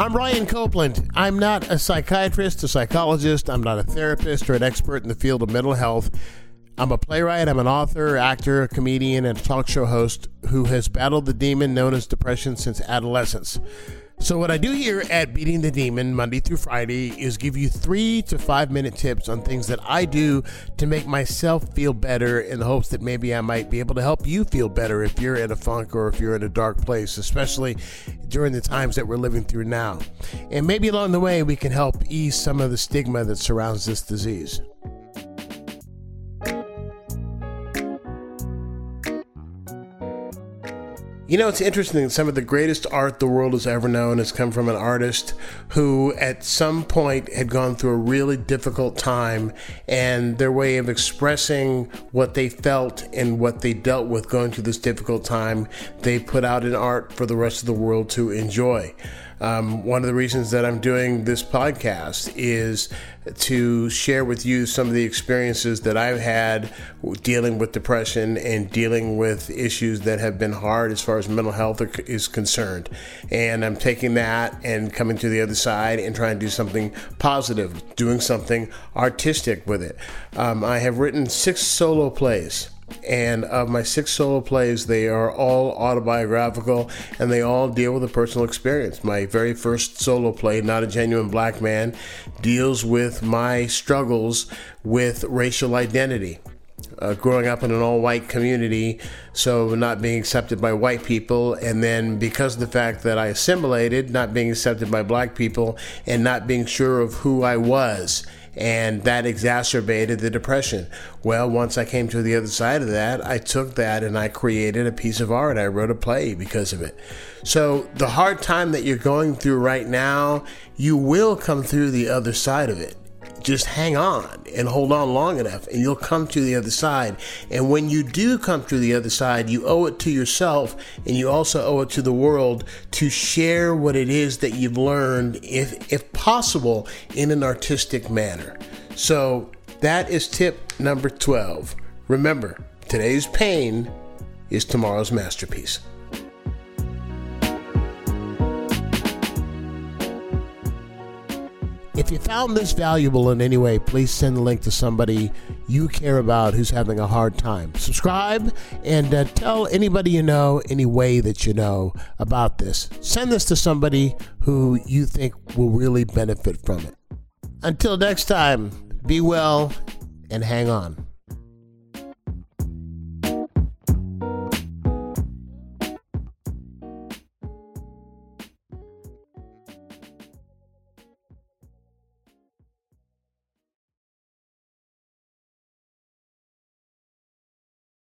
I'm Brian Copeland. I'm not a psychiatrist, a psychologist. I'm not a therapist or an expert in the field of mental health. I'm a playwright. I'm an author, actor, a comedian, and a talk show host who has battled the demon known as depression since adolescence. So what I do here at Beating the Demon Monday through Friday is give you 3 to 5 minute tips on things that I do to make myself feel better in the hopes that maybe I might be able to help you feel better if you're in a funk or if you're in a dark place, especially during the times that we're living through now. And maybe along the way, we can help ease some of the stigma that surrounds this disease. You know, it's interesting that some of the greatest art the world has ever known has come from an artist who at some point had gone through a really difficult time, and their way of expressing what they felt and what they dealt with going through this difficult time, they put out in art for the rest of the world to enjoy. One of the reasons that I'm doing this podcast is to share with you some of the experiences that I've had dealing with depression and dealing with issues that have been hard as far as mental health is concerned. And I'm taking that and coming to the other side and trying to do something positive, doing something artistic with it. I have written 6 solo plays. And of my 6 solo plays, they are all autobiographical and they all deal with a personal experience. My very first solo play, Not a Genuine Black Man, deals with my struggles with racial identity. Growing up in an all-white community, so not being accepted by white people, and then because of the fact that I assimilated, not being accepted by black people, and not being sure of who I was. And that exacerbated the depression. Well, once I came to the other side of that, I took that and I created a piece of art. I wrote a play because of it. So the hard time that you're going through right now, you will come through the other side of it. Just hang on and hold on long enough and you'll come to the other side. And when you do come to the other side, you owe it to yourself and you also owe it to the world to share what it is that you've learned, if possible, in an artistic manner. So that is tip number 12. Remember, today's pain is tomorrow's masterpiece. If you found this valuable in any way, please send the link to somebody you care about who's having a hard time. Subscribe and tell anybody you know, any way that you know about this. Send this to somebody who you think will really benefit from it. Until next time, be well and hang on.